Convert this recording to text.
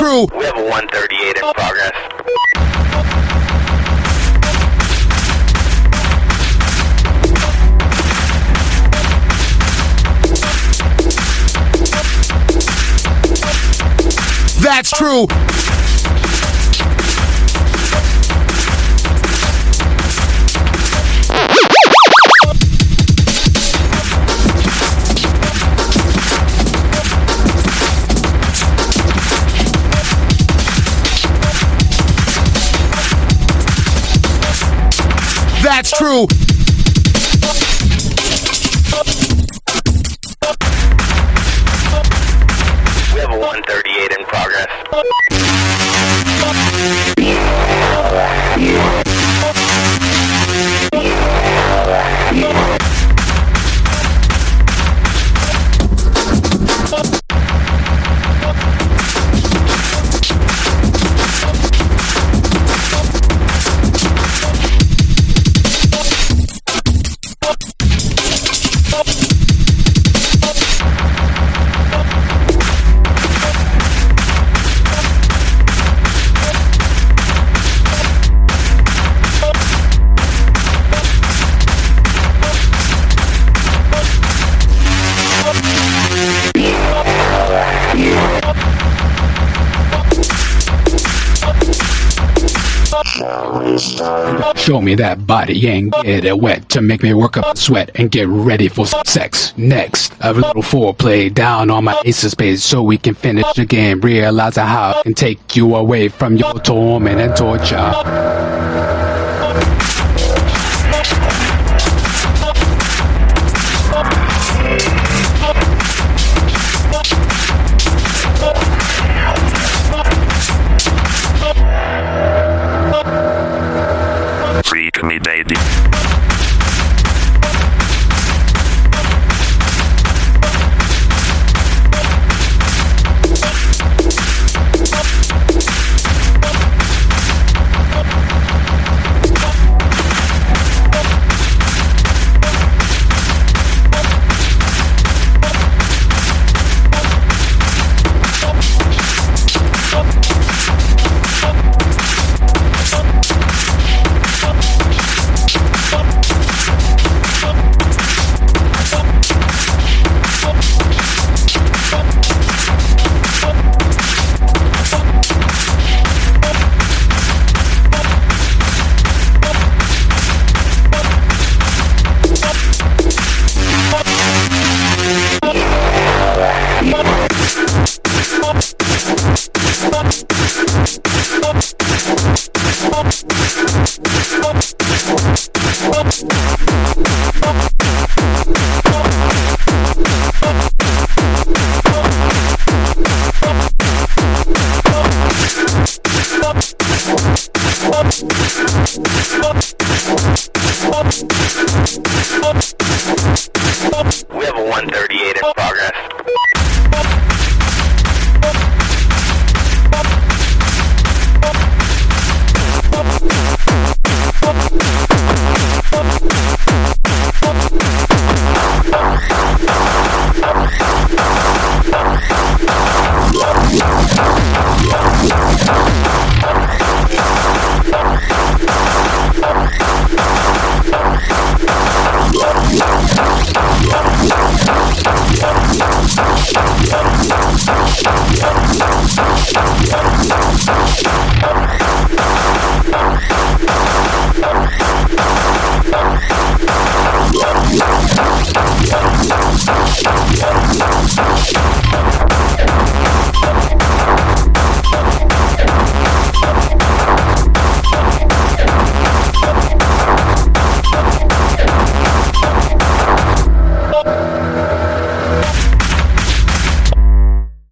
true. We have a 138 in progress. That's true. That's true. We have a 138 in progress. Show me that body and get it wet to make me work up sweat and get ready for sex. Next, a little foreplay down on my ace of spades so we can finish the game. Realize how I can take you away from your torment and torture.